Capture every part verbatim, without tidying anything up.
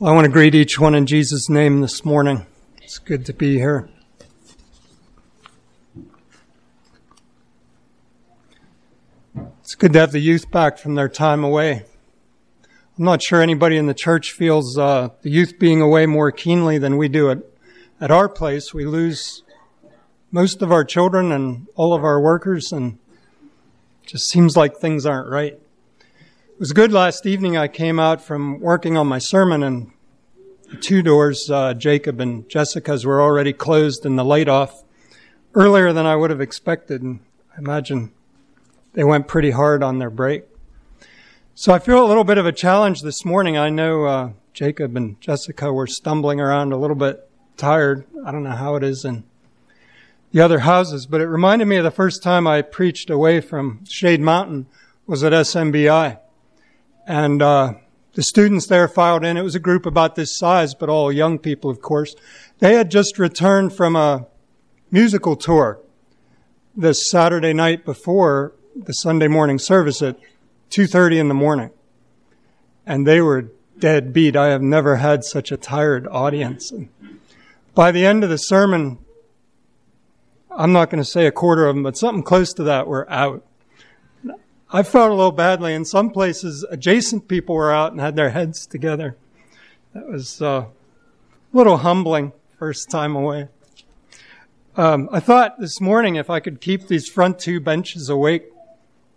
Well, I want to greet each one in Jesus' name this morning. It's good to be here. It's good to have the youth back from their time away. I'm not sure anybody in the church feels uh, the youth being away more keenly than we do. At, at our place, we lose most of our children and all of our workers, and it just seems like things aren't right. It was good last evening. I came out from working on my sermon, and the two doors, uh, Jacob and Jessica's, were already closed and the light off earlier than I would have expected. And I imagine they went pretty hard on their break. So I feel a little bit of a challenge this morning. I know uh, Jacob and Jessica were stumbling around a little bit tired. I don't know how it is in the other houses, but it reminded me of the first time I preached away from Shade Mountain was at S M B I. And uh the students there filed in. It was a group about this size, but all young people, of course. They had just returned from a musical tour the Saturday night before the Sunday morning service at two thirty in the morning. And they were dead beat. I have never had such a tired audience. And by the end of the sermon, I'm not going to say a quarter of them, but something close to that were out. I felt a little badly. In some places, adjacent people were out and had their heads together. That was uh, a little humbling first time away. Um, I thought this morning if I could keep these front two benches awake,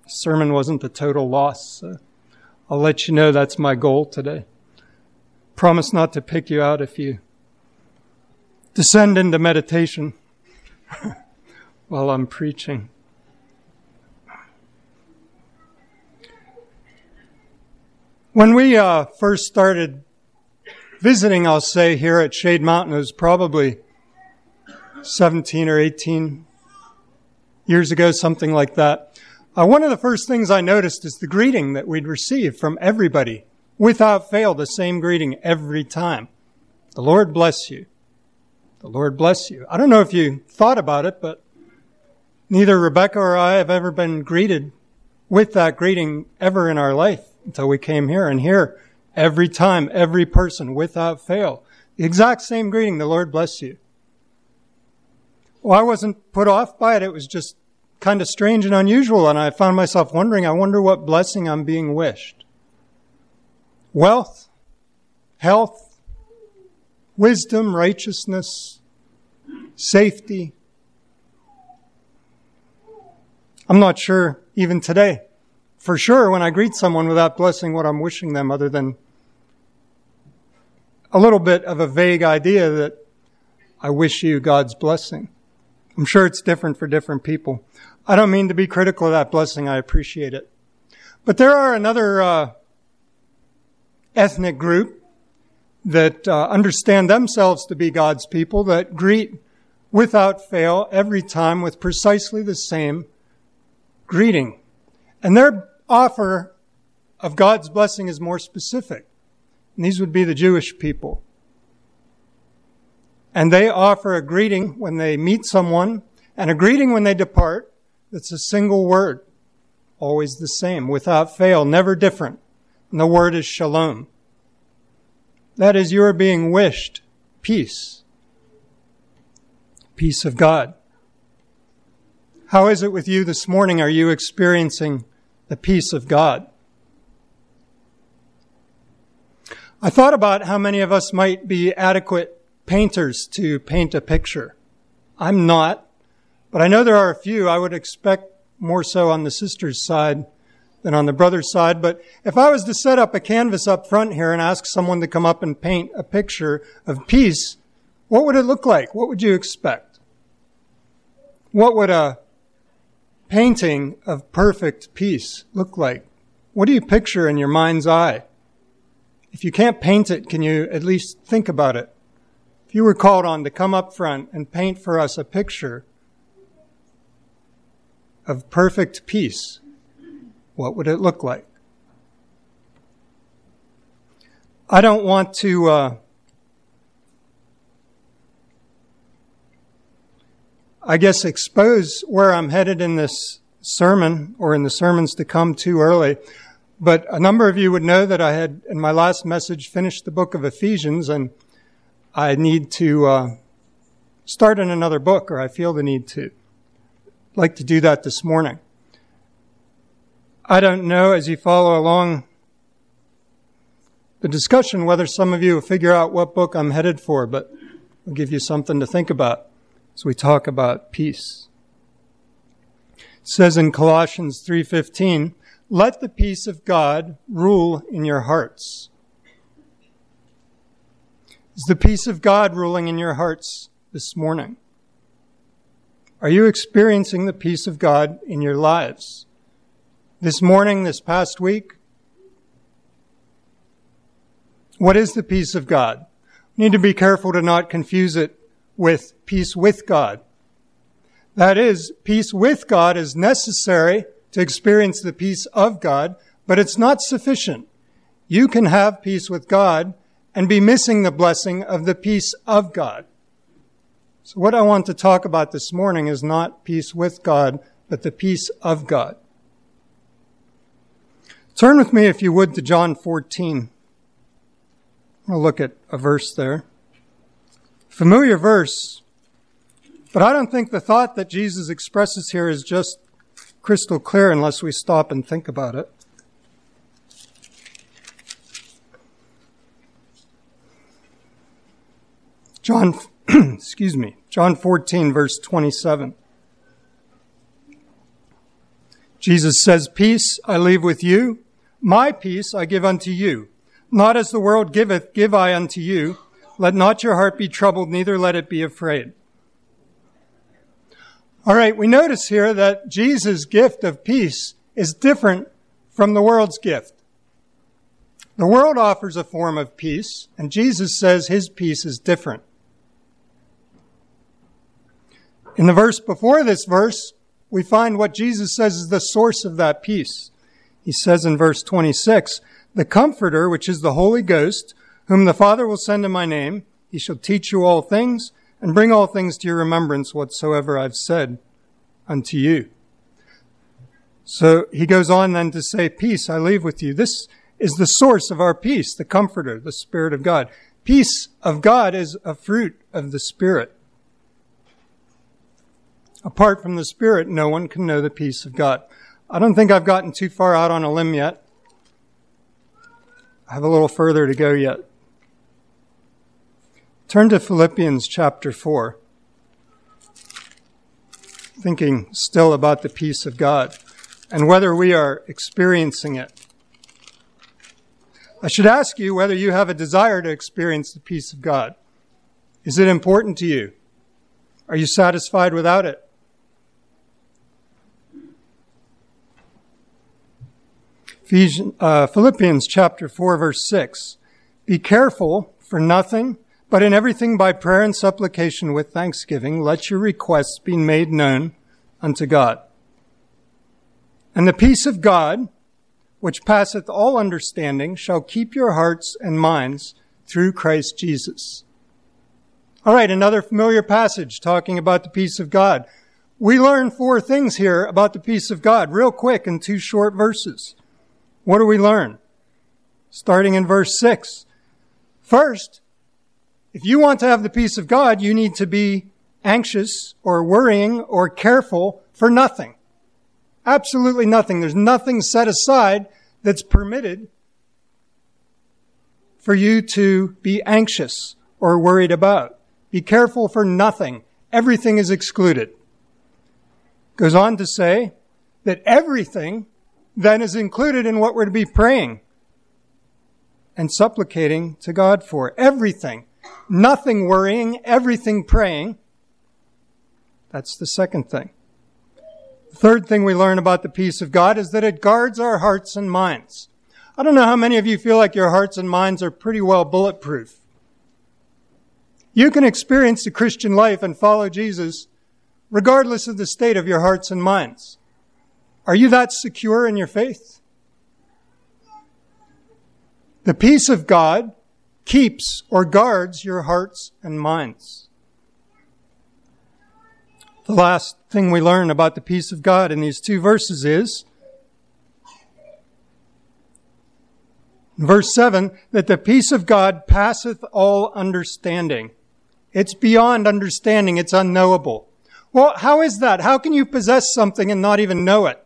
the sermon wasn't a total loss. So I'll let you know that's my goal today. Promise not to pick you out if you descend into meditation while I'm preaching. When we uh, first started visiting, I'll say, here at Shade Mountain, it was probably seventeen or eighteen years ago, something like that. Uh, one of the first things I noticed is the greeting that we'd receive from everybody, without fail, the same greeting every time. The Lord bless you. The Lord bless you. I don't know if you thought about it, but neither Rebecca or I have ever been greeted with that greeting ever in our life. Until we came here, and here, every time, every person, without fail, the exact same greeting, the Lord bless you. Well, I wasn't put off by it. It was just kind of strange and unusual, and I found myself wondering, I wonder what blessing I'm being wished. Wealth, health, wisdom, righteousness, safety. I'm not sure even today. For sure, when I greet someone without blessing, what I'm wishing them, other than a little bit of a vague idea that I wish you God's blessing. I'm sure it's different for different people. I don't mean to be critical of that blessing. I appreciate it. But there are another uh, ethnic group that uh, understand themselves to be God's people that greet without fail every time with precisely the same greeting. And their offer of God's blessing is more specific. And these would be the Jewish people. And they offer a greeting when they meet someone and a greeting when they depart that's a single word, always the same, without fail, never different. And the word is shalom. That is, you are being wished peace, peace of God. How is it with you this morning? Are you experiencing the peace of God? I thought about how many of us might be adequate painters to paint a picture. I'm not, but I know there are a few. I would expect more so on the sister's side than on the brother's side. But if I was to set up a canvas up front here and ask someone to come up and paint a picture of peace, what would it look like? What would you expect? What would a painting of perfect peace look like? What do you picture in your mind's eye? If you can't paint it, can you at least think about it? If you were called on to come up front and paint for us a picture of perfect peace, what would it look like? I don't want to uh I guess expose where I'm headed in this sermon or in the sermons to come too early. But a number of you would know that I had, in my last message, finished the book of Ephesians, and I need to uh, start in another book, or I feel the need to. I'd like to do that this morning. I don't know, as you follow along the discussion, whether some of you will figure out what book I'm headed for, but I'll give you something to think about as we talk about peace. It says in Colossians three fifteen, "Let the peace of God rule in your hearts." Is the peace of God ruling in your hearts this morning? Are you experiencing the peace of God in your lives? This morning, this past week? What is the peace of God? We need to be careful to not confuse it with peace with God. That is, peace with God is necessary to experience the peace of God, but it's not sufficient. You can have peace with God and be missing the blessing of the peace of God. So what I want to talk about this morning is not peace with God, but the peace of God. Turn with me, if you would, to John fourteen. We'll look at a verse there. Familiar verse, but I don't think the thought that Jesus expresses here is just crystal clear unless we stop and think about it. John, excuse me, John fourteen, verse twenty-seven. Jesus says, "Peace I leave with you, my peace I give unto you. Not as the world giveth, give I unto you. Let not your heart be troubled, neither let it be afraid." All right, we notice here that Jesus' gift of peace is different from the world's gift. The world offers a form of peace, and Jesus says his peace is different. In the verse before this verse, we find what Jesus says is the source of that peace. He says in verse twenty-six, "The Comforter, which is the Holy Ghost, whom the Father will send in my name, he shall teach you all things, and bring all things to your remembrance whatsoever I've said unto you." So he goes on then to say, "Peace I leave with you." This is the source of our peace, the Comforter, the Spirit of God. Peace of God is a fruit of the Spirit. Apart from the Spirit, no one can know the peace of God. I don't think I've gotten too far out on a limb yet. I have a little further to go yet. Turn to Philippians chapter four, thinking still about the peace of God and whether we are experiencing it. I should ask you whether you have a desire to experience the peace of God. Is it important to you? Are you satisfied without it? Ephesians, uh, Philippians chapter four, verse six. "Be careful for nothing, but in everything by prayer and supplication with thanksgiving, let your requests be made known unto God. And the peace of God, which passeth all understanding, shall keep your hearts and minds through Christ Jesus." All right, another familiar passage talking about the peace of God. We learn four things here about the peace of God, real quick in two short verses. What do we learn? Starting in verse six. First, if you want to have the peace of God, you need to be anxious or worrying or careful for nothing. Absolutely nothing. There's nothing set aside that's permitted for you to be anxious or worried about. Be careful for nothing. Everything is excluded. Goes on to say that everything then is included in what we're to be praying and supplicating to God for. Everything. Nothing worrying, everything praying. That's the second thing. The third thing we learn about the peace of God is that it guards our hearts and minds. I don't know how many of you feel like your hearts and minds are pretty well bulletproof. You can experience the Christian life and follow Jesus regardless of the state of your hearts and minds. Are you that secure in your faith? The peace of God keeps or guards your hearts and minds. The last thing we learn about the peace of God in these two verses is Verse seven, that the peace of God passeth all understanding. It's beyond understanding. It's unknowable. Well, how is that? How can you possess something and not even know it?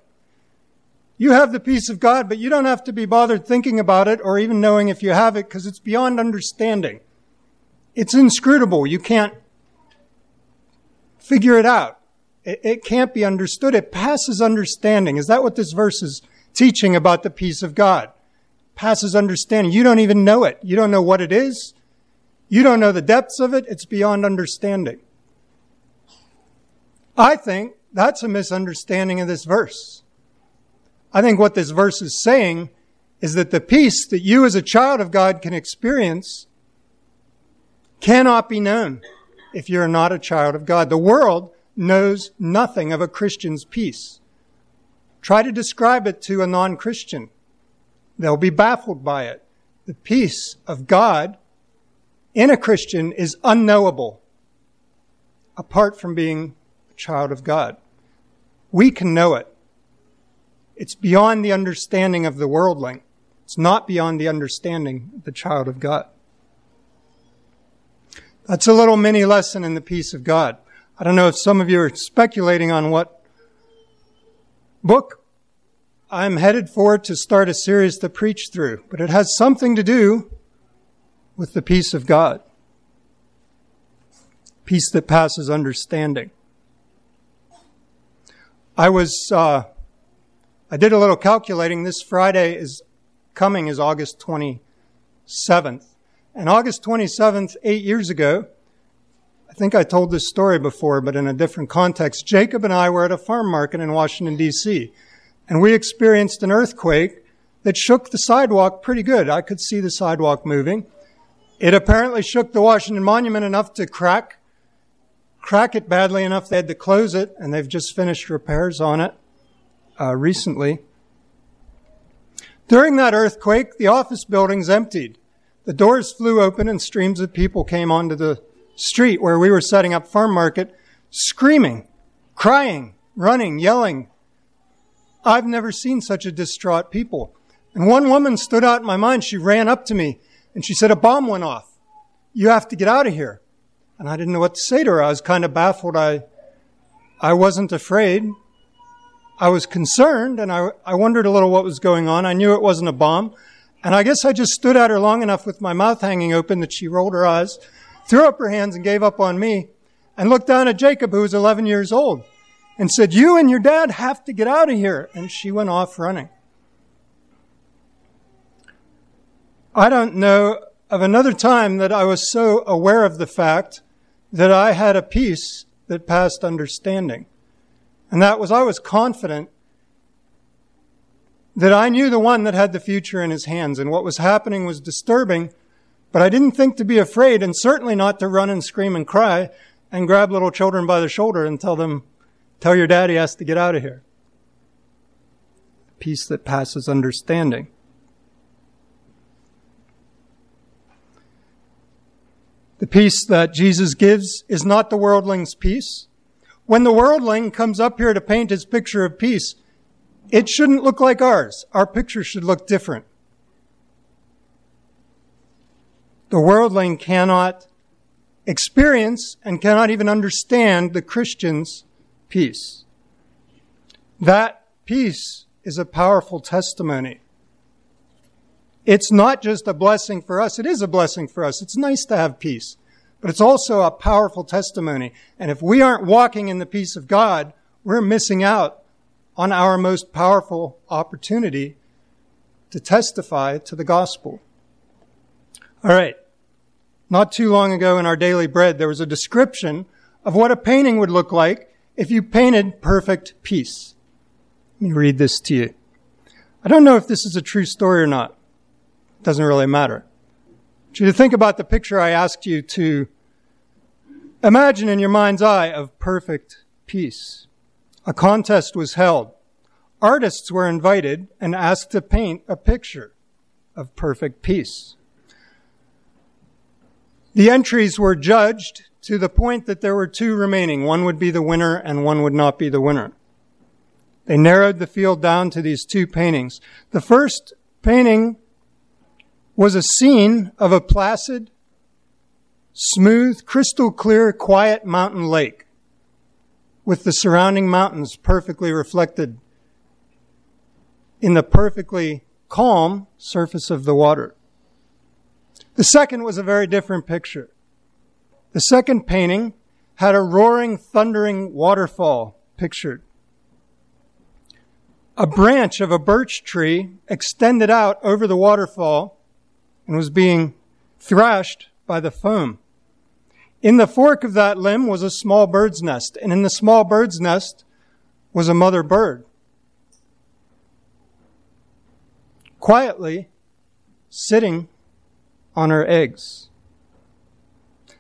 You have the peace of God, but you don't have to be bothered thinking about it or even knowing if you have it because it's beyond understanding. It's inscrutable. You can't figure it out. It, it can't be understood. It passes understanding. Is that what this verse is teaching about the peace of God? Passes understanding. You don't even know it. You don't know what it is. You don't know the depths of it. It's beyond understanding. I think that's a misunderstanding of this verse. I think what this verse is saying is that the peace that you as a child of God can experience cannot be known if you're not a child of God. The world knows nothing of a Christian's peace. Try to describe it to a non-Christian. They'll be baffled by it. The peace of God in a Christian is unknowable apart from being a child of God. We can know it. It's beyond the understanding of the worldling. It's not beyond the understanding of the child of God. That's a little mini lesson in the peace of God. I don't know if some of you are speculating on what book I'm headed for to start a series to preach through, but it has something to do with the peace of God. Peace that passes understanding. I was... Uh, I did a little calculating. This Friday is coming is August twenty-seventh. And August twenty-seventh, eight years ago, I think I told this story before, but in a different context, Jacob and I were at a farm market in Washington, D C, and we experienced an earthquake that shook the sidewalk pretty good. I could see the sidewalk moving. It apparently shook the Washington Monument enough to crack, crack it badly enough they had to close it, and they've just finished repairs on it. Uh, recently. During that earthquake, the office buildings emptied. The doors flew open and streams of people came onto the street where we were setting up farm market, screaming, crying, running, yelling. I've never seen such a distraught people. And one woman stood out in my mind. She ran up to me and she said, "A bomb went off. You have to get out of here." And I didn't know what to say to her. I was kind of baffled. I, I wasn't afraid. I was concerned, and I, I wondered a little what was going on. I knew it wasn't a bomb. And I guess I just stood at her long enough with my mouth hanging open that she rolled her eyes, threw up her hands and gave up on me, and looked down at Jacob, who was eleven years old, and said, "You and your dad have to get out of here." And she went off running. I don't know of another time that I was so aware of the fact that I had a peace that passed understanding. And that was, I was confident that I knew the one that had the future in his hands, and what was happening was disturbing, but I didn't think to be afraid, and certainly not to run and scream and cry and grab little children by the shoulder and tell them, "Tell your daddy he has to get out of here." Peace that passes understanding. The peace that Jesus gives is not the worldling's peace. When the worldling comes up here to paint his picture of peace, it shouldn't look like ours. Our picture should look different. The worldling cannot experience and cannot even understand the Christian's peace. That peace is a powerful testimony. It's not just a blessing for us. It is a blessing for us. It's nice to have peace. But it's also a powerful testimony. And if we aren't walking in the peace of God, we're missing out on our most powerful opportunity to testify to the gospel. All right. Not too long ago in our daily bread, there was a description of what a painting would look like if you painted perfect peace. Let me read this to you. I don't know if this is a true story or not. It doesn't really matter. I want you to think about the picture I asked you to imagine in your mind's eye of perfect peace. A contest was held. Artists were invited and asked to paint a picture of perfect peace. The entries were judged to the point that there were two remaining. One would be the winner and one would not be the winner. They narrowed the field down to these two paintings. The first painting was a scene of a placid, smooth, crystal clear, quiet mountain lake, with the surrounding mountains perfectly reflected in the perfectly calm surface of the water. The second was a very different picture. The second painting had a roaring, thundering waterfall pictured. A branch of a birch tree extended out over the waterfall and was being thrashed by the foam. In the fork of that limb was a small bird's nest, and in the small bird's nest was a mother bird. Quietly sitting on her eggs.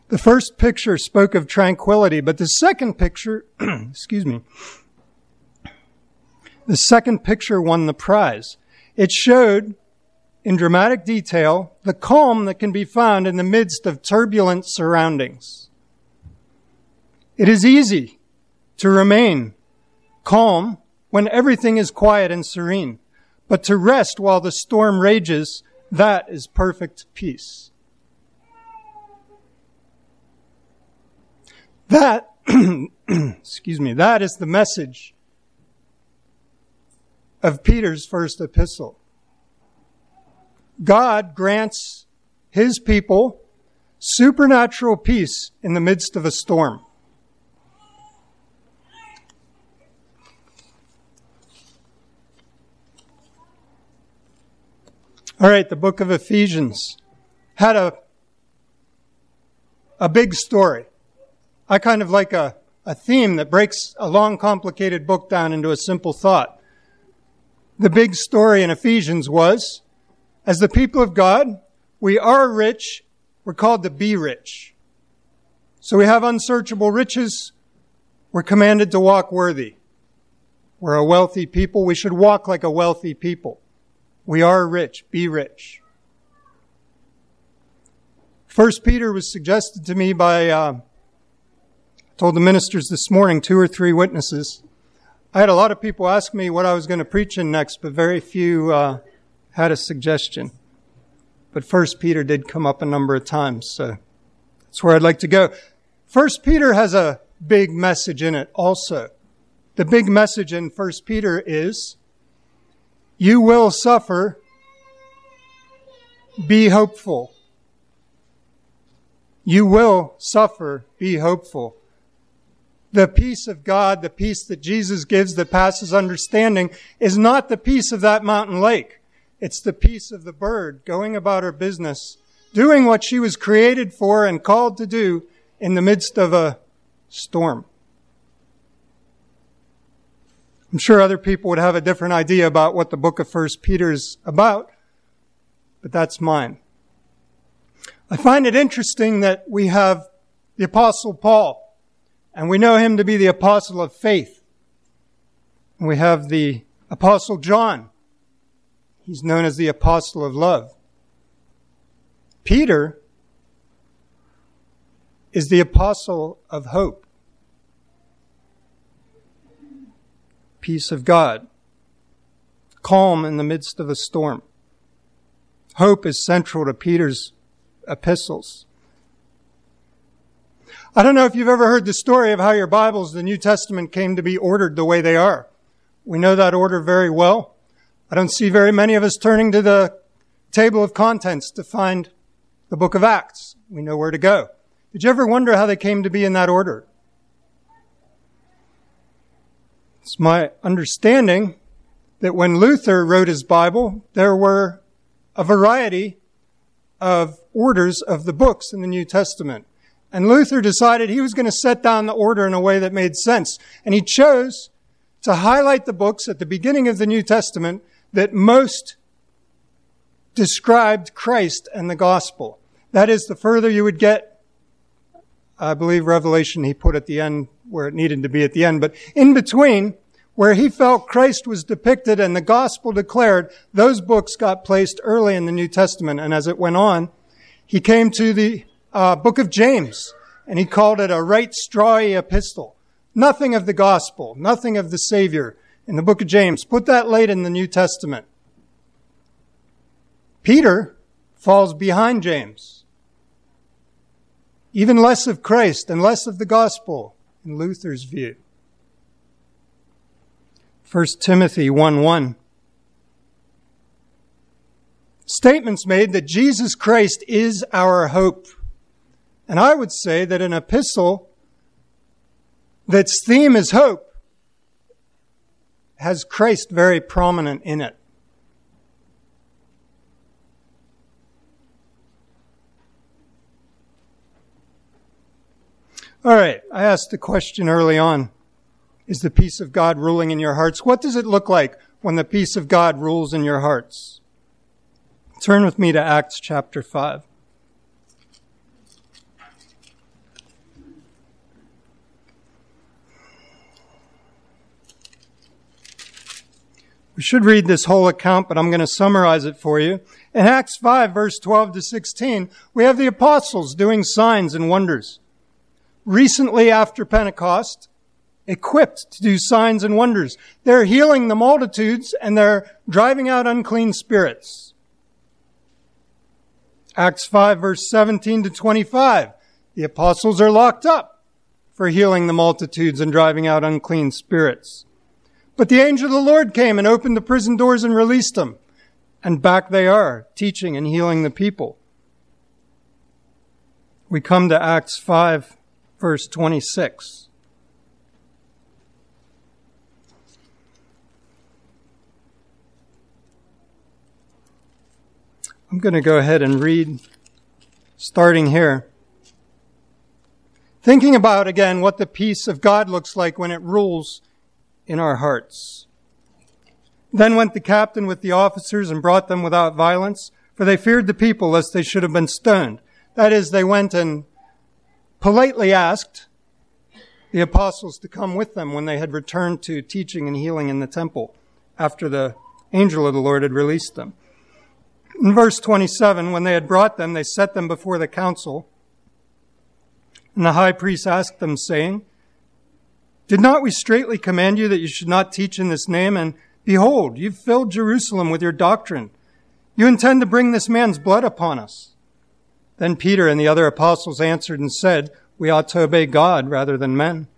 The first picture spoke of tranquility, but the second picture, excuse me, the second picture won the prize. It showed, in dramatic detail, the calm that can be found in the midst of turbulent surroundings. It is easy to remain calm when everything is quiet and serene, but to rest while the storm rages, that is perfect peace. That, excuse me, that is the message of Peter's first epistle. God grants his people supernatural peace in the midst of a storm. All right, the book of Ephesians had a, a big story. I kind of like a, a theme that breaks a long, complicated book down into a simple thought. The big story in Ephesians was, as the people of God, we are rich, we're called to be rich. So we have unsearchable riches, we're commanded to walk worthy. We're a wealthy people, we should walk like a wealthy people. We are rich, be rich. First Peter was suggested to me by, uh, I told the ministers this morning, two or three witnesses. I had a lot of people ask me what I was going to preach in next, but very few uh, had a suggestion. But First Peter did come up a number of times, so that's where I'd like to go. First Peter has a big message in it also. The big message in First Peter is, you will suffer, be hopeful. You will suffer, be hopeful. The peace of God, the peace that Jesus gives that passes understanding, is not the peace of that mountain lake. It's the peace of the bird going about her business, doing what she was created for and called to do in the midst of a storm. I'm sure other people would have a different idea about what the book of First Peter is about, but that's mine. I find it interesting that we have the Apostle Paul, and we know him to be the apostle of faith. And we have the Apostle John. He's known as the apostle of love. Peter is the apostle of hope. Peace of God. Calm in the midst of a storm. Hope is central to Peter's epistles. I don't know if you've ever heard the story of how your Bibles, the New Testament, came to be ordered the way they are. We know that order very well. I don't see very many of us turning to the table of contents to find the book of Acts. We know where to go. Did you ever wonder how they came to be in that order? It's my understanding that when Luther wrote his Bible, there were a variety of orders of the books in the New Testament. And Luther decided he was going to set down the order in a way that made sense. And he chose to highlight the books at the beginning of the New Testament that most described Christ and the gospel. That is, the further you would get, I believe Revelation he put at the end where it needed to be at the end, but in between, where he felt Christ was depicted and the gospel declared, those books got placed early in the New Testament. And as it went on, he came to the Uh, book of James, and he called it a right strawy epistle. Nothing of the gospel, nothing of the Savior in the book of James. Put that late in the New Testament. Peter, falls behind James. Even less of Christ and less of the gospel in Luther's view. First Timothy one one. Statements made that Jesus Christ is our hope. And I would say that an epistle that's theme is hope has Christ very prominent in it. All right, I asked the question early on, is the peace of God ruling in your hearts? What does it look like when the peace of God rules in your hearts? Turn with me to Acts chapter five. We should read this whole account, but I'm going to summarize it for you. In Acts five, verse twelve to sixteen, we have the apostles doing signs and wonders. Recently after Pentecost, equipped to do signs and wonders. They're healing the multitudes and they're driving out unclean spirits. Acts five, verse seventeen to twenty-five, the apostles are locked up for healing the multitudes and driving out unclean spirits. But the angel of the Lord came and opened the prison doors and released them. And back they are, teaching and healing the people. We come to Acts five, verse twenty-six. I'm going to go ahead and read, starting here. Thinking about, again, what the peace of God looks like when it rules in our hearts. Then went the captain with the officers and brought them without violence, for they feared the people lest they should have been stoned. That is, they went and politely asked the apostles to come with them when they had returned to teaching and healing in the temple after the angel of the Lord had released them. In verse twenty-seven, when they had brought them, they set them before the council. And the high priest asked them, saying, "Did not we straitly command you that you should not teach in this name? And behold, you've filled Jerusalem with your doctrine. You intend to bring this man's blood upon us." Then Peter and the other apostles answered and said, "We ought to obey God rather than men.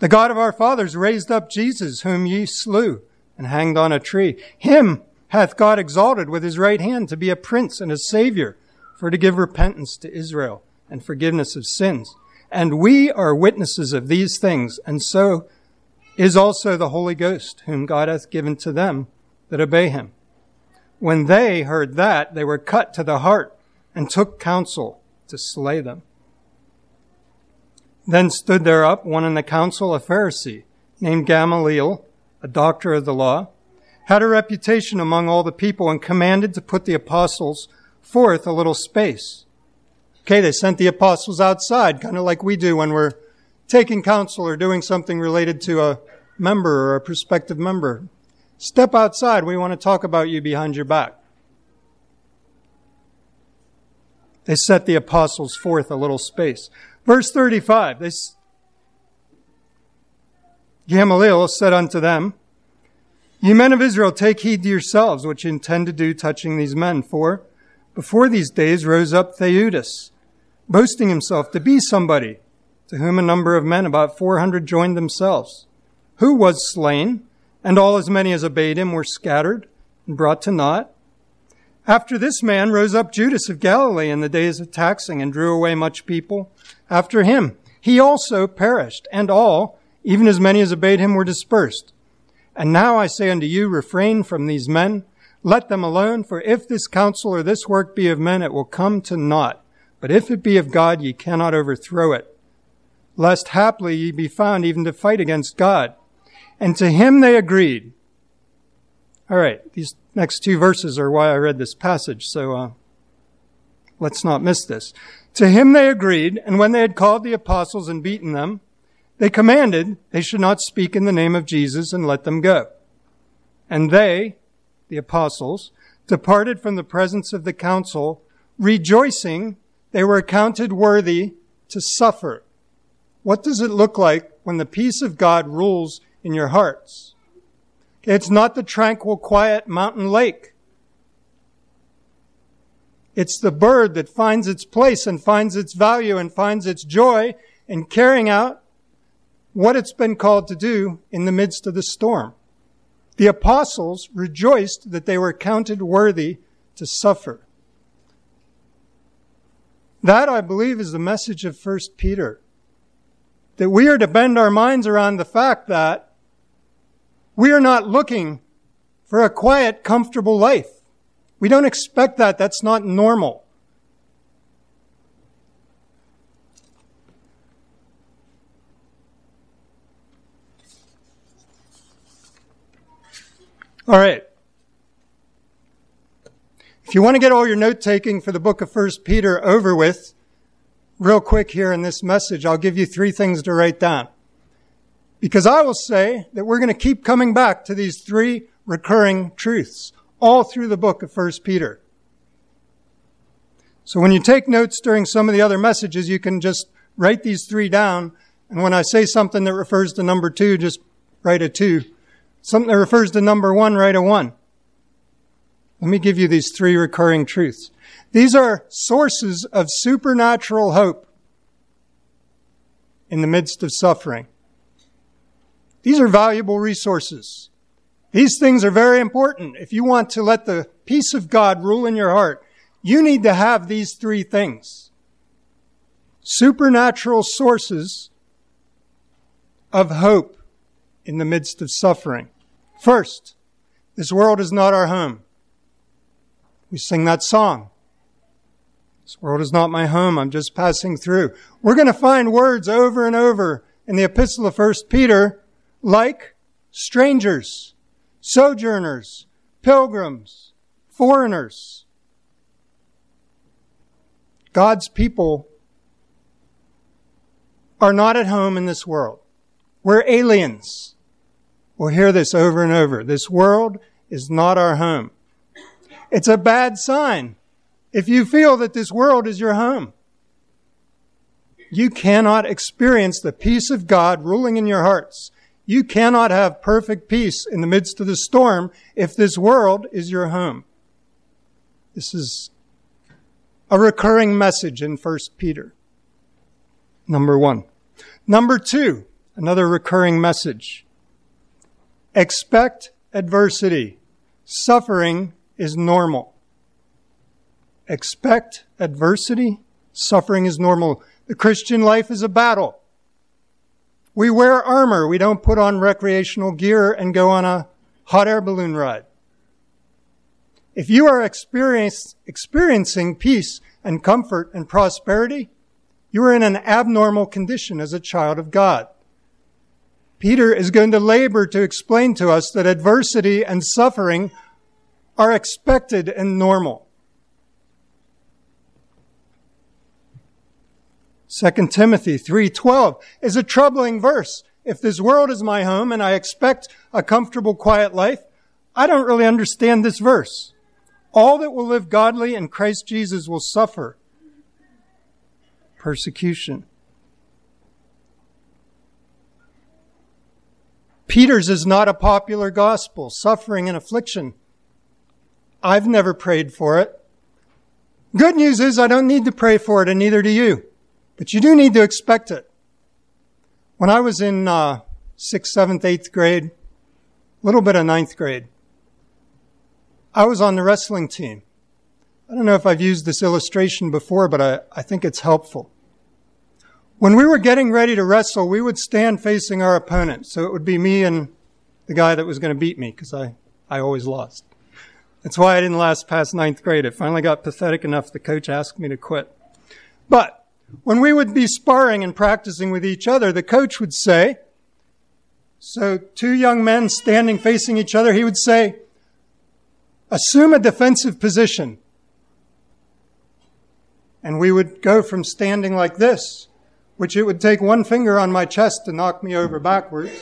The God of our fathers raised up Jesus, whom ye slew and hanged on a tree. Him hath God exalted with his right hand to be a prince and a savior, for to give repentance to Israel and forgiveness of sins. And we are witnesses of these things, and so is also the Holy Ghost, whom God hath given to them that obey him." When they heard that, they were cut to the heart and took counsel to slay them. Then stood there up one in the council, a Pharisee, named Gamaliel, a doctor of the law, had a reputation among all the people, and commanded to put the apostles forth a little space. Okay, they sent the apostles outside, kind of like we do when we're taking counsel or doing something related to a member or a prospective member. Step outside. We want to talk about you behind your back. They set the apostles forth a little space. Verse thirty-five, they s- Gamaliel said unto them, "Ye men of Israel, take heed to yourselves what you intend to do touching these men. For before these days rose up Theudas, boasting himself to be somebody, to whom a number of men, about four hundred, joined themselves, who was slain, and all as many as obeyed him were scattered and brought to naught. After this man rose up Judas of Galilee in the days of taxing, and drew away much people after him. He also perished, and all, even as many as obeyed him, were dispersed. And now I say unto you, refrain from these men. Let them alone, for if this counsel or this work be of men, it will come to naught. But if it be of God, ye cannot overthrow it, lest haply ye be found even to fight against God." And to him they agreed. All right, these next two verses are why I read this passage, so uh, let's not miss this. To him they agreed, and when they had called the apostles and beaten them, they commanded they should not speak in the name of Jesus, and let them go. And they, the apostles, departed from the presence of the council, rejoicing they were accounted worthy to suffer. What does it look like when the peace of God rules in your hearts? It's not the tranquil, quiet mountain lake. It's the bird that finds its place and finds its value and finds its joy in carrying out what it's been called to do in the midst of the storm. The apostles rejoiced that they were counted worthy to suffer. That, I believe, is the message of First Peter. That we are to bend our minds around the fact that we are not looking for a quiet, comfortable life. We don't expect that. That's not normal. All right. If you want to get all your note-taking for the book of First Peter over with, real quick here in this message, I'll give you three things to write down. Because I will say that we're going to keep coming back to these three recurring truths all through the book of First Peter. So when you take notes during some of the other messages, you can just write these three down. And when I say something that refers to number two, just write a two. Something that refers to number one, write a one. Let me give you these three recurring truths. These are sources of supernatural hope in the midst of suffering. These are valuable resources. These things are very important. If you want to let the peace of God rule in your heart, you need to have these three things. Supernatural sources of hope in the midst of suffering. First, this world is not our home. We sing that song. This world is not my home. I'm just passing through. We're going to find words over and over in the epistle of First Peter like strangers, sojourners, pilgrims, foreigners. God's people are not at home in this world. We're aliens. We'll hear this over and over. This world is not our home. It's a bad sign if you feel that this world is your home. You cannot experience the peace of God ruling in your hearts. You cannot have perfect peace in the midst of the storm if this world is your home. This is a recurring message in First Peter. Number one. Number two, another recurring message. Expect adversity. Suffering is normal. Expect adversity. Suffering is normal. The Christian life is a battle. We wear armor. We don't put on recreational gear and go on a hot air balloon ride. If you are experience, experiencing peace and comfort and prosperity, you are in an abnormal condition as a child of God. Peter is going to labor to explain to us that adversity and suffering are expected and normal. Second Timothy three twelve is a troubling verse. If this world is my home and I expect a comfortable, quiet life, I don't really understand this verse. All that will live godly in Christ Jesus will suffer persecution. Peter's is not a popular gospel. Suffering and affliction, I've never prayed for it. Good news is I don't need to pray for it, and neither do you. But you do need to expect it. When I was in uh, sixth, seventh, eighth grade, a little bit of ninth grade, I was on the wrestling team. I don't know if I've used this illustration before, but I, I think it's helpful. When we were getting ready to wrestle, we would stand facing our opponent. So it would be me and the guy that was going to beat me, because I, I always lost. That's why I didn't last past ninth grade. It finally got pathetic enough the coach asked me to quit. But when we would be sparring and practicing with each other, the coach would say, so two young men standing facing each other, he would say, assume a defensive position. And we would go from standing like this, which it would take one finger on my chest to knock me over backwards.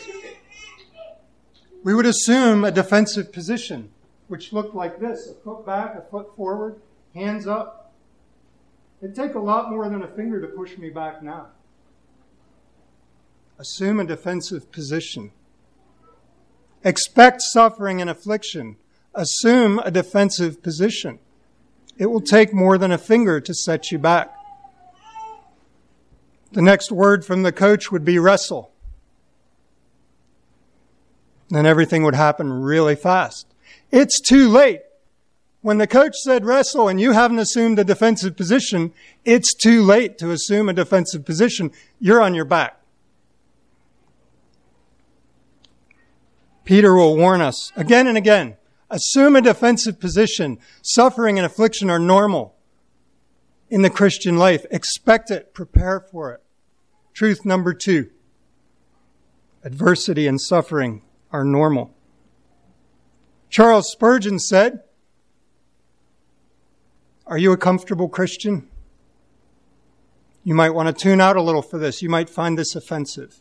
We would assume a defensive position, which looked like this, a foot back, a foot forward, hands up. It'd take a lot more than a finger to push me back now. Assume a defensive position. Expect suffering and affliction. Assume a defensive position. It will take more than a finger to set you back. The next word from the coach would be wrestle. Then everything would happen really fast. It's too late. When the coach said wrestle and you haven't assumed a defensive position, it's too late to assume a defensive position. You're on your back. Peter will warn us again and again. Assume a defensive position. Suffering and affliction are normal in the Christian life. Expect it. Prepare for it. Truth number two. Adversity and suffering are normal. Charles Spurgeon said, "Are you a comfortable Christian? You might want to tune out a little for this. You might find this offensive.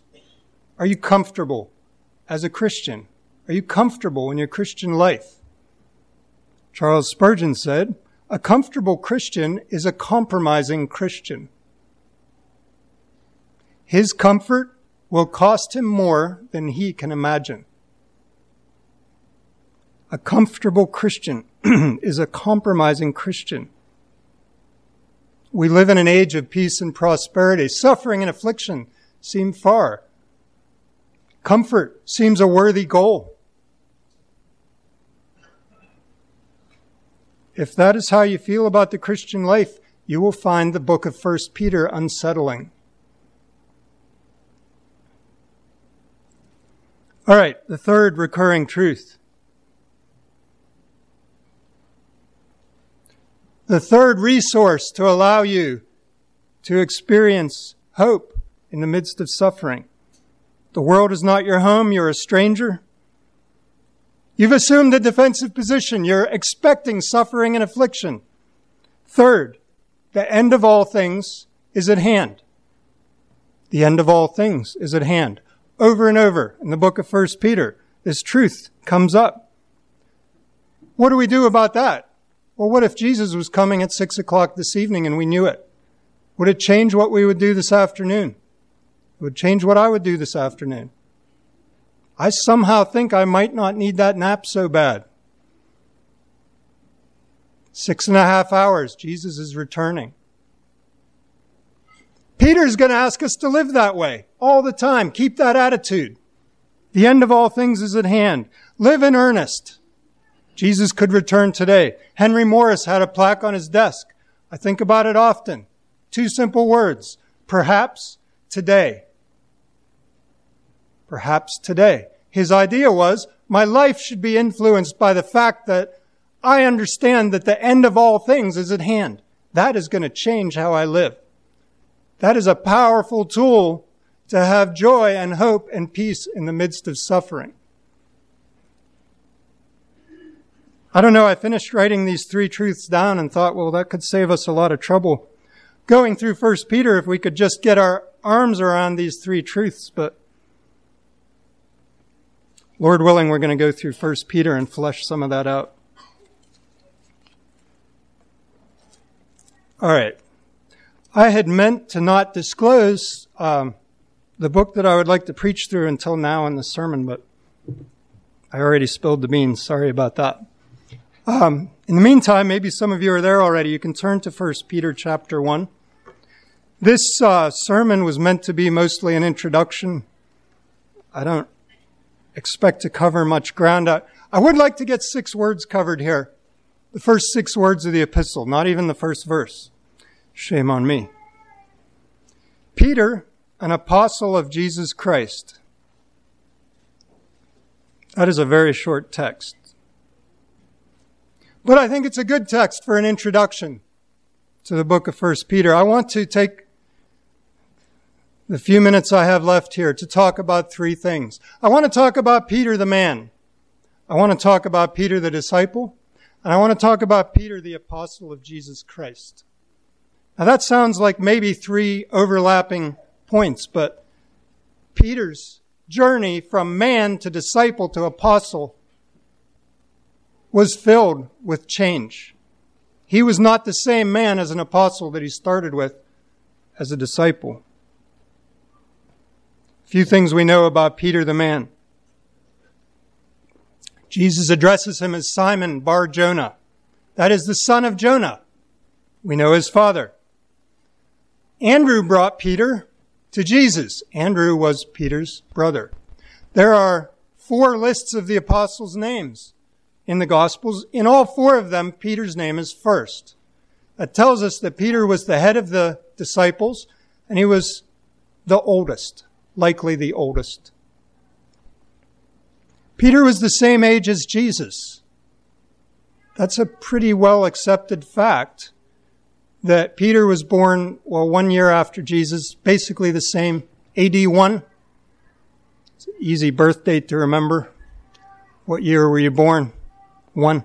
Are you comfortable as a Christian? Are you comfortable in your Christian life?" Charles Spurgeon said, "A comfortable Christian is a compromising Christian. His comfort will cost him more than he can imagine." A comfortable Christian is a compromising Christian. We live in an age of peace and prosperity. Suffering and affliction seem far. Comfort seems a worthy goal. If that is how you feel about the Christian life, you will find the book of First Peter unsettling. All right, the third recurring truth. The third resource to allow you to experience hope in the midst of suffering. The world is not your home. You're a stranger. You've assumed a defensive position. You're expecting suffering and affliction. Third, the end of all things is at hand. The end of all things is at hand. Over and over in the book of First Peter, this truth comes up. What do we do about that? Well, what if Jesus was coming at six o'clock this evening and we knew it? Would it change what we would do this afternoon? It would change what I would do this afternoon. I somehow think I might not need that nap so bad. Six and a half hours, Jesus is returning. Peter's going to ask us to live that way all the time. Keep that attitude. The end of all things is at hand. Live in earnest. Jesus could return today. Henry Morris had a plaque on his desk. I think about it often. Two simple words. Perhaps today. Perhaps today. His idea was, my life should be influenced by the fact that I understand that the end of all things is at hand. That is going to change how I live. That is a powerful tool to have joy and hope and peace in the midst of suffering. I don't know, I finished writing these three truths down and thought, well, that could save us a lot of trouble. Going through First Peter, if we could just get our arms around these three truths, but Lord willing, we're going to go through First Peter and flesh some of that out. All right. I had meant to not disclose um, the book that I would like to preach through until now in the sermon, but I already spilled the beans. Sorry about that. Um, in the meantime, maybe some of you are there already. You can turn to First Peter chapter one. This uh, sermon was meant to be mostly an introduction. I don't expect to cover much ground. I, I would like to get six words covered here. The first six words of the epistle, not even the first verse. Shame on me. Peter, an apostle of Jesus Christ. That is a very short text. But I think it's a good text for an introduction to the book of First Peter. I want to take the few minutes I have left here to talk about three things. I want to talk about Peter the man. I want to talk about Peter the disciple. And I want to talk about Peter the apostle of Jesus Christ. Now that sounds like maybe three overlapping points, but Peter's journey from man to disciple to apostle was filled with change. He was not the same man as an apostle that he started with as a disciple. Few things we know about Peter the man. Jesus addresses him as Simon Bar Jonah. That is the son of Jonah. We know his father. Andrew brought Peter to Jesus. Andrew was Peter's brother. There are four lists of the apostles' names in the Gospels. In all four of them, Peter's name is first. That tells us that Peter was the head of the disciples, and he was the oldest, likely the oldest. Peter was the same age as Jesus. That's a pretty well-accepted fact, that Peter was born, well, one year after Jesus, basically the same, A D one. It's an easy birth date to remember. What year were you born? One.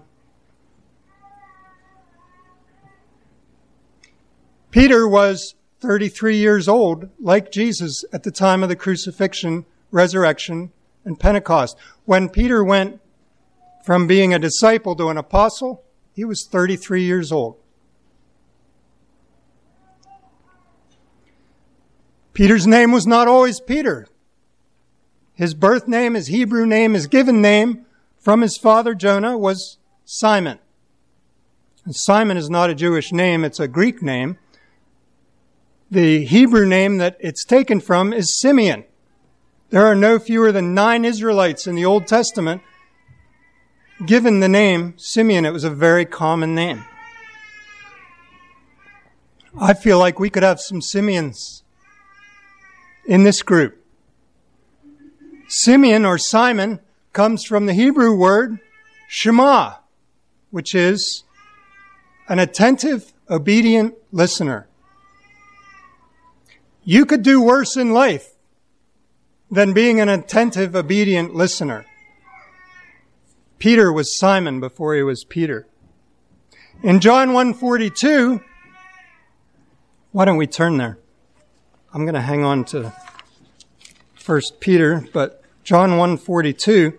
Peter was thirty-three years old, like Jesus, at the time of the crucifixion, resurrection, and Pentecost. When Peter went from being a disciple to an apostle, he was thirty-three years old. Peter's name was not always Peter. His birth name, his Hebrew name, his given name from his father Jonah was Simon. And Simon is not a Jewish name, it's a Greek name. The Hebrew name that it's taken from is Simeon. There are no fewer than nine Israelites in the Old Testament given the name Simeon. It was a very common name. I feel like we could have some Simeons in this group. Simeon or Simon comes from the Hebrew word Shema, which is an attentive, obedient listener. You could do worse in life than being an attentive, obedient listener. Peter was Simon before he was Peter. In John one forty-two, why don't we turn there? I'm going to hang on to First Peter, but John one forty-two,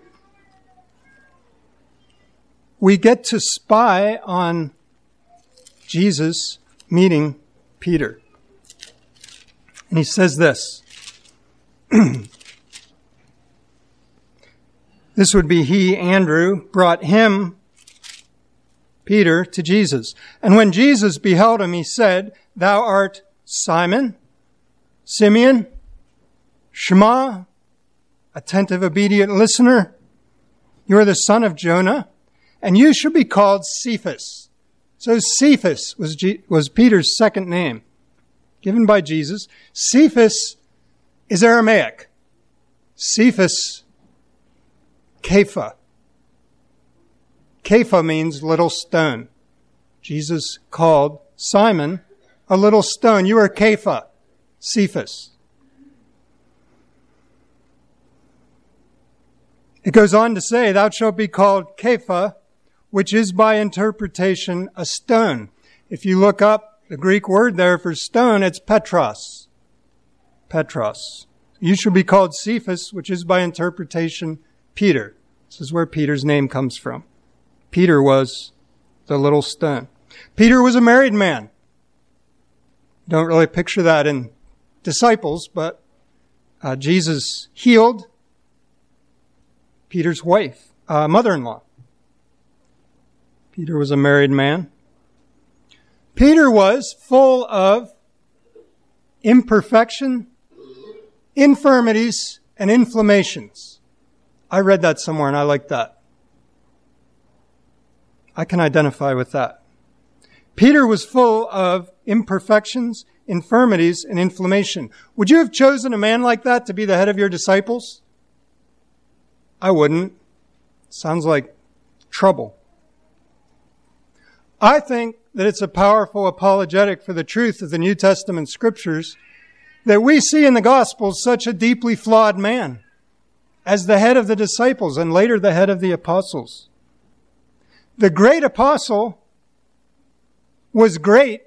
we get to spy on Jesus meeting Peter. And he says this. This would be he, Andrew, brought him, Peter, to Jesus. And when Jesus beheld him, he said, "Thou art Simon, Simeon, Shema, attentive, obedient listener. You are the son of Jonah, and you shall be called Cephas." So Cephas was, G- was Peter's second name, given by Jesus. Cephas is Aramaic. Cephas, Kepha. Kepha means little stone. Jesus called Simon a little stone. You are Kepha. Cephas. It goes on to say, "Thou shalt be called Kepha," which is by interpretation a stone. If you look up the Greek word there for stone, it's Petros. Petros. You shall be called Cephas, which is by interpretation Peter. This is where Peter's name comes from. Peter was the little stone. Peter was a married man. Don't really picture that in disciples, but uh, Jesus healed Peter's wife, uh, mother-in-law. Peter was a married man. Peter was full of imperfection, infirmities, and inflammations. I read that somewhere and I like that. I can identify with that. Peter was full of imperfections, infirmities, and inflammation. Would you have chosen a man like that to be the head of your disciples? I wouldn't. Sounds like trouble. I think that it's a powerful apologetic for the truth of the New Testament scriptures that we see in the Gospels such a deeply flawed man as the head of the disciples and later the head of the apostles. The great apostle was great,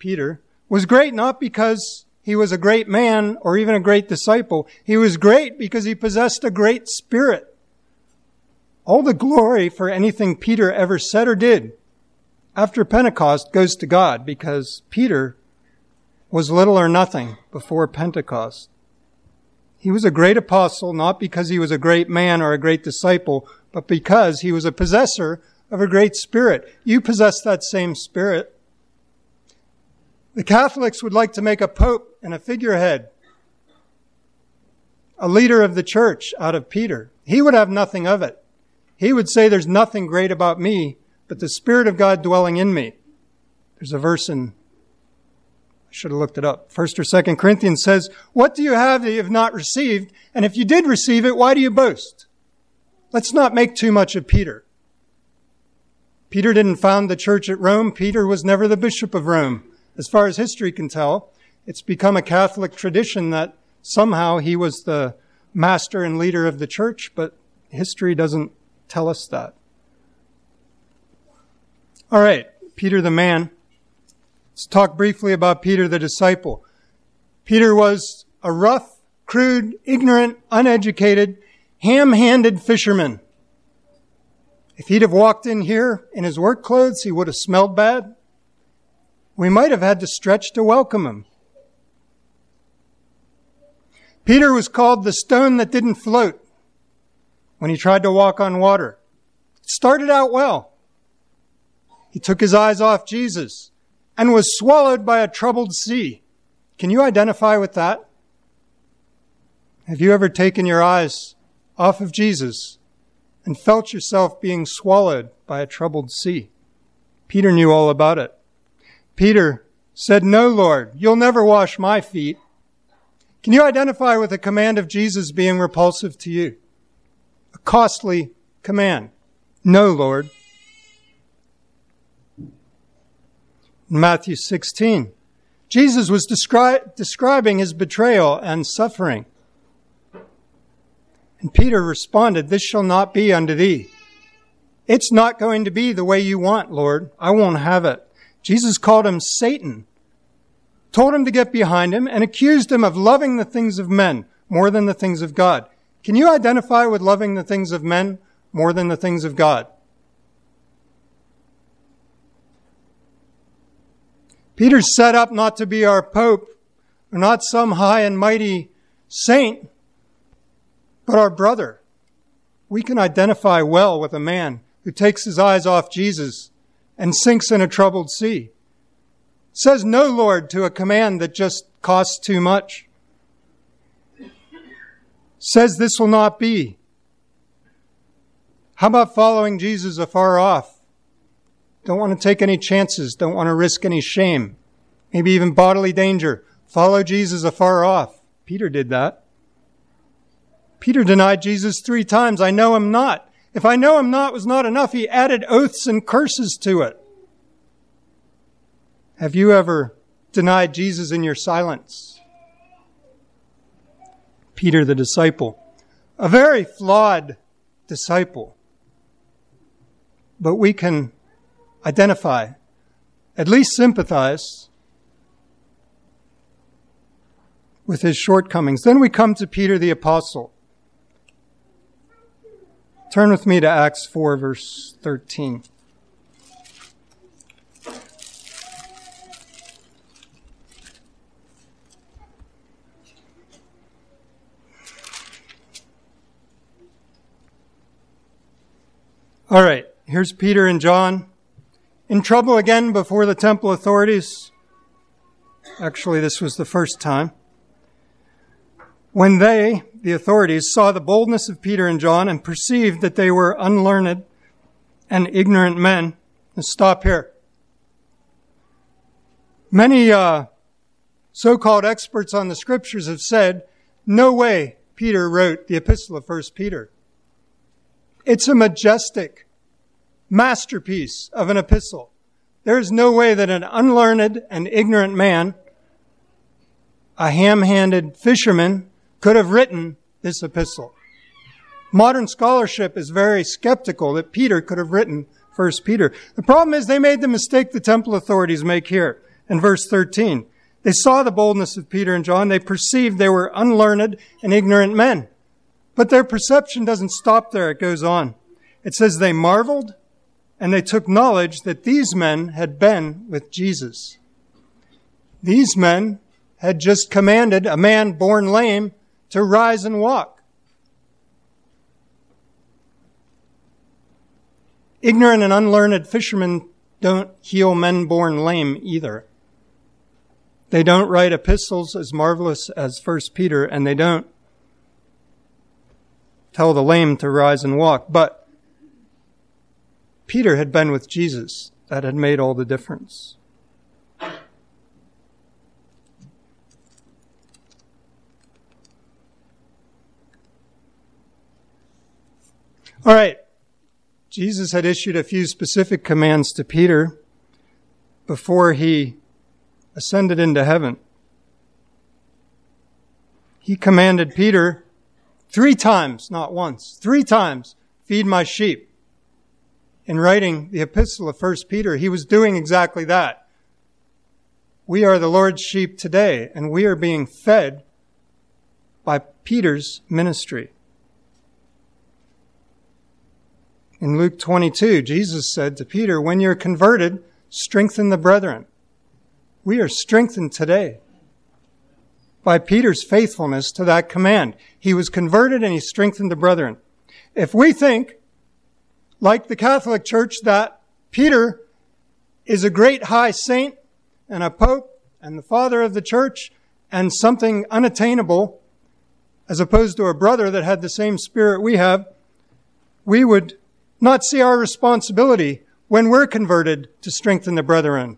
Peter, was great not because he was a great man or even a great disciple. He was great because he possessed a great spirit. All the glory for anything Peter ever said or did after Pentecost goes to God, because Peter was little or nothing before Pentecost. He was a great apostle not because he was a great man or a great disciple, but because he was a possessor of a great spirit. You possess that same spirit. The Catholics would like to make a pope and a figurehead, a leader of the church out of Peter. He would have nothing of it. He would say there's nothing great about me, but the Spirit of God dwelling in me. There's a verse in, I should have looked it up, First or Second Corinthians says, what do you have that you have not received? And if you did receive it, why do you boast? Let's not make too much of Peter. Peter didn't found the church at Rome. Peter was never the bishop of Rome. As far as history can tell, it's become a Catholic tradition that somehow he was the master and leader of the church, but history doesn't tell us that. All right, Peter the man. Let's talk briefly about Peter the disciple. Peter was a rough, crude, ignorant, uneducated, ham-handed fisherman. If he'd have walked in here in his work clothes, he would have smelled bad. We might have had to stretch to welcome him. Peter was called the stone that didn't float when he tried to walk on water. It started out well. He took his eyes off Jesus and was swallowed by a troubled sea. Can you identify with that? Have you ever taken your eyes off of Jesus and felt yourself being swallowed by a troubled sea? Peter knew all about it. Peter said, "No, Lord, you'll never wash my feet." Can you identify with the command of Jesus being repulsive to you? A costly command. No, Lord. In Matthew sixteen, Jesus was descri- describing his betrayal and suffering. And Peter responded, "This shall not be unto thee." It's not going to be the way you want, Lord. I won't have it. Jesus called him Satan, told him to get behind him, and accused him of loving the things of men more than the things of God. Can you identify with loving the things of men more than the things of God? Peter's set up not to be our pope, or not some high and mighty saint, but our brother. We can identify well with a man who takes his eyes off Jesus and sinks in a troubled sea. Says no, Lord, to a command that just costs too much. Says this will not be. How about following Jesus afar off? Don't want to take any chances. Don't want to risk any shame. Maybe even bodily danger. Follow Jesus afar off. Peter did that. Peter denied Jesus three times. I know him not. If I know him not was not enough, he added oaths and curses to it. Have you ever denied Jesus in your silence? Peter the disciple. A very flawed disciple. But we can identify, at least sympathize with his shortcomings. Then we come to Peter the apostle. Turn with me to Acts four, verse thirteen. All right, here's Peter and John in trouble again before the temple authorities. Actually, this was the first time. When they, the authorities, saw the boldness of Peter and John and perceived that they were unlearned and ignorant men. Let's stop here. Many uh, so-called experts on the scriptures have said, no way Peter wrote the epistle of First Peter. It's a majestic masterpiece of an epistle. There is no way that an unlearned and ignorant man, a ham-handed fisherman, could have written this epistle. Modern scholarship is very skeptical that Peter could have written First Peter. The problem is they made the mistake the temple authorities make here in verse thirteen. They saw the boldness of Peter and John. They perceived they were unlearned and ignorant men. But their perception doesn't stop there. It goes on. It says they marveled and they took knowledge that these men had been with Jesus. These men had just commanded a man born lame to rise and walk. Ignorant and unlearned fishermen don't heal men born lame either. They don't write epistles as marvelous as First Peter, and they don't tell the lame to rise and walk. But Peter had been with Jesus. That had made all the difference. All right. Jesus had issued a few specific commands to Peter before he ascended into heaven. He commanded Peter three times, not once, three times, feed my sheep. In writing the epistle of First Peter, he was doing exactly that. We are the Lord's sheep today, and we are being fed by Peter's ministry. In Luke twenty-two, Jesus said to Peter, when you're converted, strengthen the brethren. We are strengthened today by Peter's faithfulness to that command. He was converted and he strengthened the brethren. If we think, like the Catholic Church, that Peter is a great high saint and a pope and the father of the church and something unattainable, as opposed to a brother that had the same spirit we have, we would not see our responsibility when we're converted to strengthen the brethren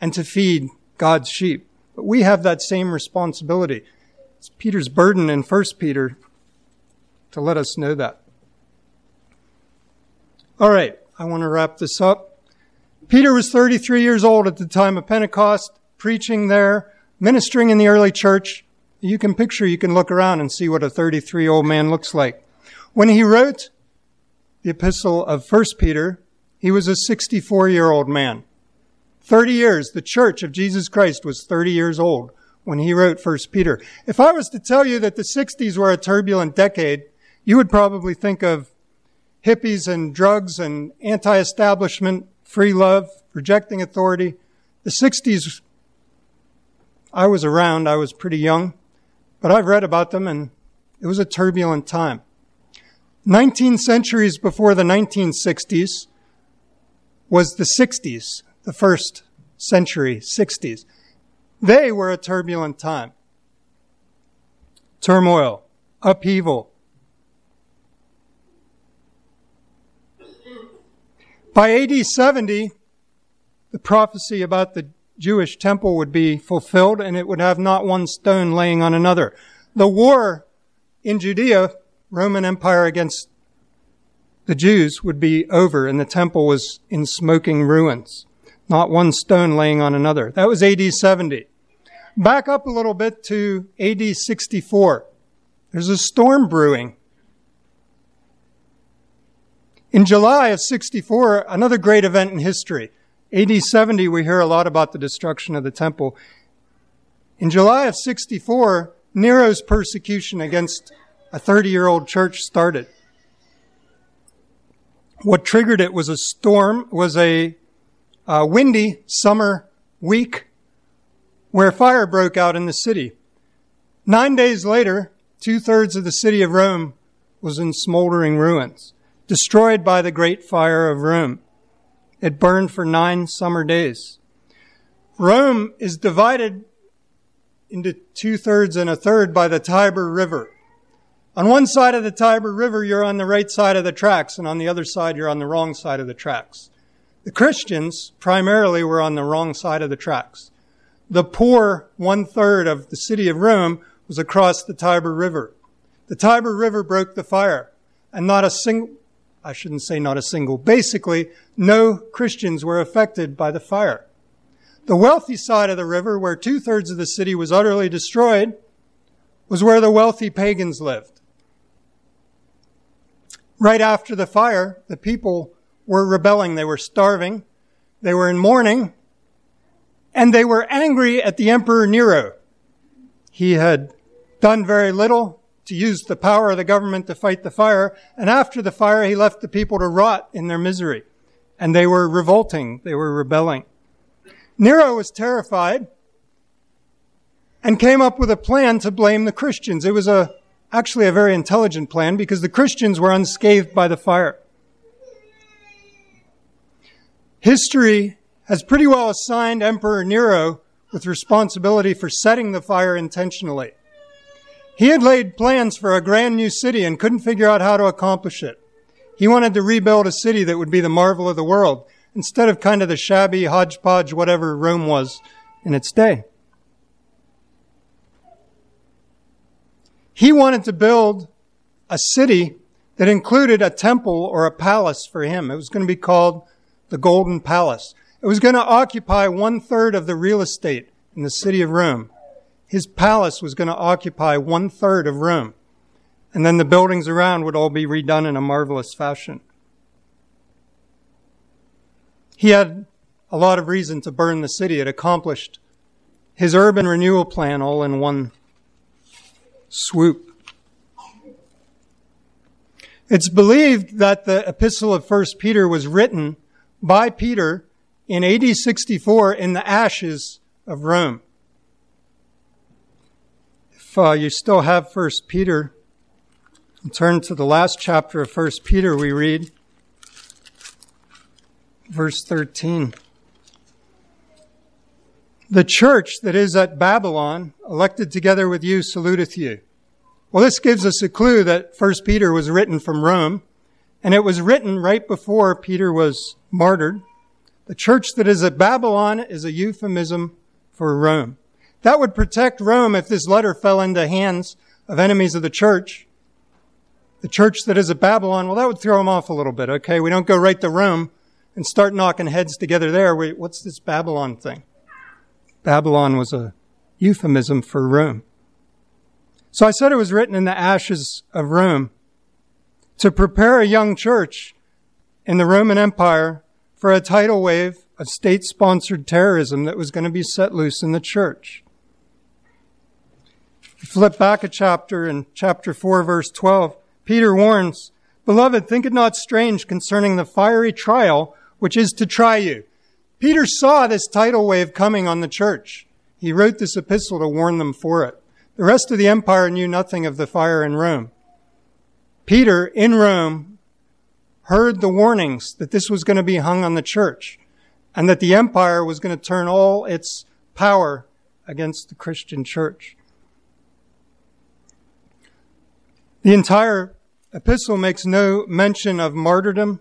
and to feed God's sheep. But we have that same responsibility. It's Peter's burden in First Peter to let us know that. All right, I want to wrap this up. Peter was thirty-three years old at the time of Pentecost, preaching there, ministering in the early church. You can picture, you can look around and see what a thirty-three-year-old man looks like. When he wrote the epistle of First Peter, he was a sixty-four-year-old man. thirty years, the church of Jesus Christ was thirty years old when he wrote First Peter. If I was to tell you that the sixties were a turbulent decade, you would probably think of hippies and drugs and anti-establishment, free love, rejecting authority. The sixties, I was around, I was pretty young, but I've read about them and it was a turbulent time. nineteen centuries before the nineteen sixties was the sixties, the first century sixties. They were a turbulent time. Turmoil, upheaval. By A D seventy, the prophecy about the Jewish temple would be fulfilled and it would have not one stone laying on another. The war in Judea, Roman Empire against the Jews, would be over and the temple was in smoking ruins. Not one stone laying on another. That was A D seventy. Back up a little bit to A D sixty-four. There's a storm brewing. In July of sixty-four, another great event in history. A D seventy, we hear a lot about the destruction of the temple. In July of sixty-four, Nero's persecution against a thirty-year-old church started. What triggered it was a storm, was a uh, windy summer week where fire broke out in the city. Nine days later, two-thirds of the city of Rome was in smoldering ruins, destroyed by the great fire of Rome. It burned for nine summer days. Rome is divided into two-thirds and a third by the Tiber River. On one side of the Tiber River, you're on the right side of the tracks, and on the other side, you're on the wrong side of the tracks. The Christians, primarily, were on the wrong side of the tracks. The poor one-third of the city of Rome was across the Tiber River. The Tiber River broke the fire, and not a single... I shouldn't say not a single. Basically, no Christians were affected by the fire. The wealthy side of the river, where two-thirds of the city was utterly destroyed, was where the wealthy pagans lived. Right after the fire, the people were rebelling. They were starving. They were in mourning. And they were angry at the Emperor Nero. He had done very little to use the power of the government to fight the fire. And after the fire, he left the people to rot in their misery. And they were revolting. They were rebelling. Nero was terrified and came up with a plan to blame the Christians. It was a actually a very intelligent plan because the Christians were unscathed by the fire. History has pretty well assigned Emperor Nero with responsibility for setting the fire intentionally. He had laid plans for a grand new city and couldn't figure out how to accomplish it. He wanted to rebuild a city that would be the marvel of the world instead of kind of the shabby hodgepodge whatever Rome was in its day. He wanted to build a city that included a temple or a palace for him. It was going to be called the Golden Palace. It was going to occupy one third of the real estate in the city of Rome. His palace was going to occupy one third of Rome. And then the buildings around would all be redone in a marvelous fashion. He had a lot of reason to burn the city. It accomplished his urban renewal plan all in one swoop. It's believed that the epistle of First Peter was written by Peter in A D sixty-four in the ashes of Rome. If uh, you still have First Peter, and turn to the last chapter of First Peter, we read verse thirteen. The church that is at Babylon, elected together with you, saluteth you. Well, this gives us a clue that First Peter was written from Rome, and it was written right before Peter was martyred. The church that is at Babylon is a euphemism for Rome. That would protect Rome if this letter fell into hands of enemies of the church. The church that is at Babylon, well, that would throw them off a little bit, okay? We don't go right to Rome and start knocking heads together there. Wait, what's this Babylon thing? Babylon was a euphemism for Rome. So I said it was written in the ashes of Rome to prepare a young church in the Roman Empire for a tidal wave of state-sponsored terrorism that was going to be set loose in the church. If you flip back a chapter in chapter four, verse twelve, Peter warns, Beloved, think it not strange concerning the fiery trial which is to try you. Peter saw this tidal wave coming on the church. He wrote this epistle to warn them for it. The rest of the empire knew nothing of the fire in Rome. Peter, in Rome, heard the warnings that this was going to be hung on the church and that the empire was going to turn all its power against the Christian church. The entire epistle makes no mention of martyrdom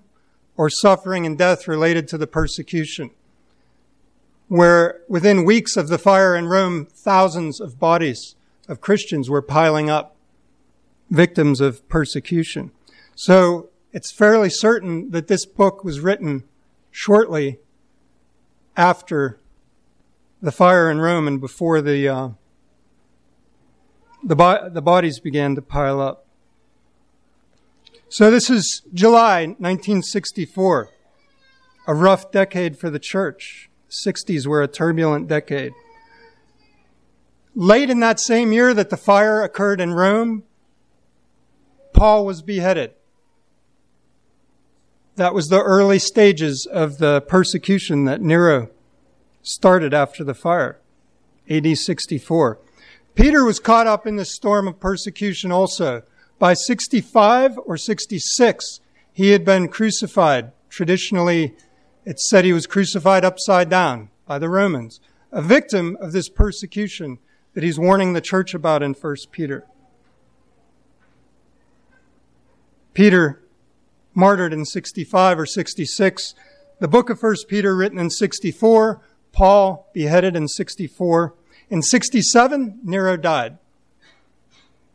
or suffering and death related to the persecution, where within weeks of the fire in Rome, thousands of bodies of Christians were piling up, victims of persecution. So it's fairly certain that this book was written shortly after the fire in Rome and before the uh, the, bo- the bodies began to pile up. So this is July nineteen sixty-four, a rough decade for the church. The sixties were a turbulent decade. Late in that same year that the fire occurred in Rome, Paul was beheaded. That was the early stages of the persecution that Nero started after the fire, A D sixty-four. Peter was caught up in the storm of persecution also. By sixty-five or sixty-six, he had been crucified. Traditionally, it's said he was crucified upside down by the Romans, a victim of this persecution that he's warning the church about in First Peter. Peter, martyred in sixty-five or sixty-six. The book of First Peter written in sixty-four. Paul, beheaded in sixty-four. In sixty-seven, Nero died.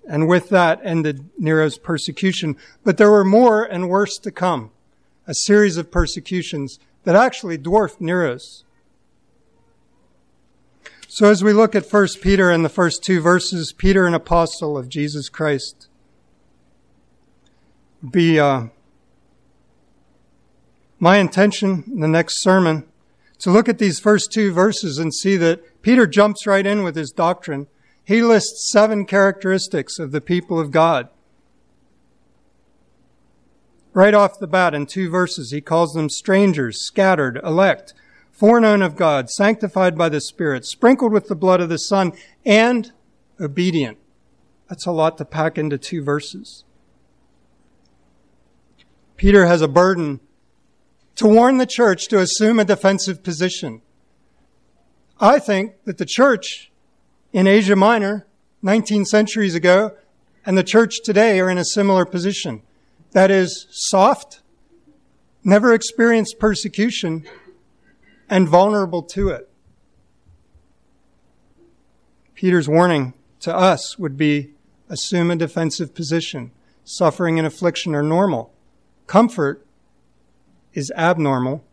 And with that ended Nero's persecution. But there were more and worse to come. A series of persecutions that actually dwarfed Nero's. So as we look at First Peter and the first two verses, Peter, an apostle of Jesus Christ, be uh, my intention in the next sermon to look at these first two verses and see that Peter jumps right in with his doctrine. He lists seven characteristics of the people of God. Right off the bat in two verses, he calls them strangers, scattered, elect, foreknown of God, sanctified by the Spirit, sprinkled with the blood of the Son, and obedient. That's a lot to pack into two verses. Peter has a burden to warn the church to assume a defensive position. I think that the church in Asia Minor nineteen centuries ago and the church today are in a similar position. That is, soft, never experienced persecution, and vulnerable to it. Peter's warning to us would be, assume a defensive position. Suffering and affliction are normal. Comfort is abnormal.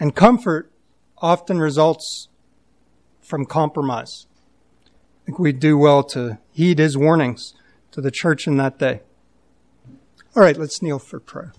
And comfort often results from compromise. I think we do well to heed his warnings to the church in that day. All right, let's kneel for prayer.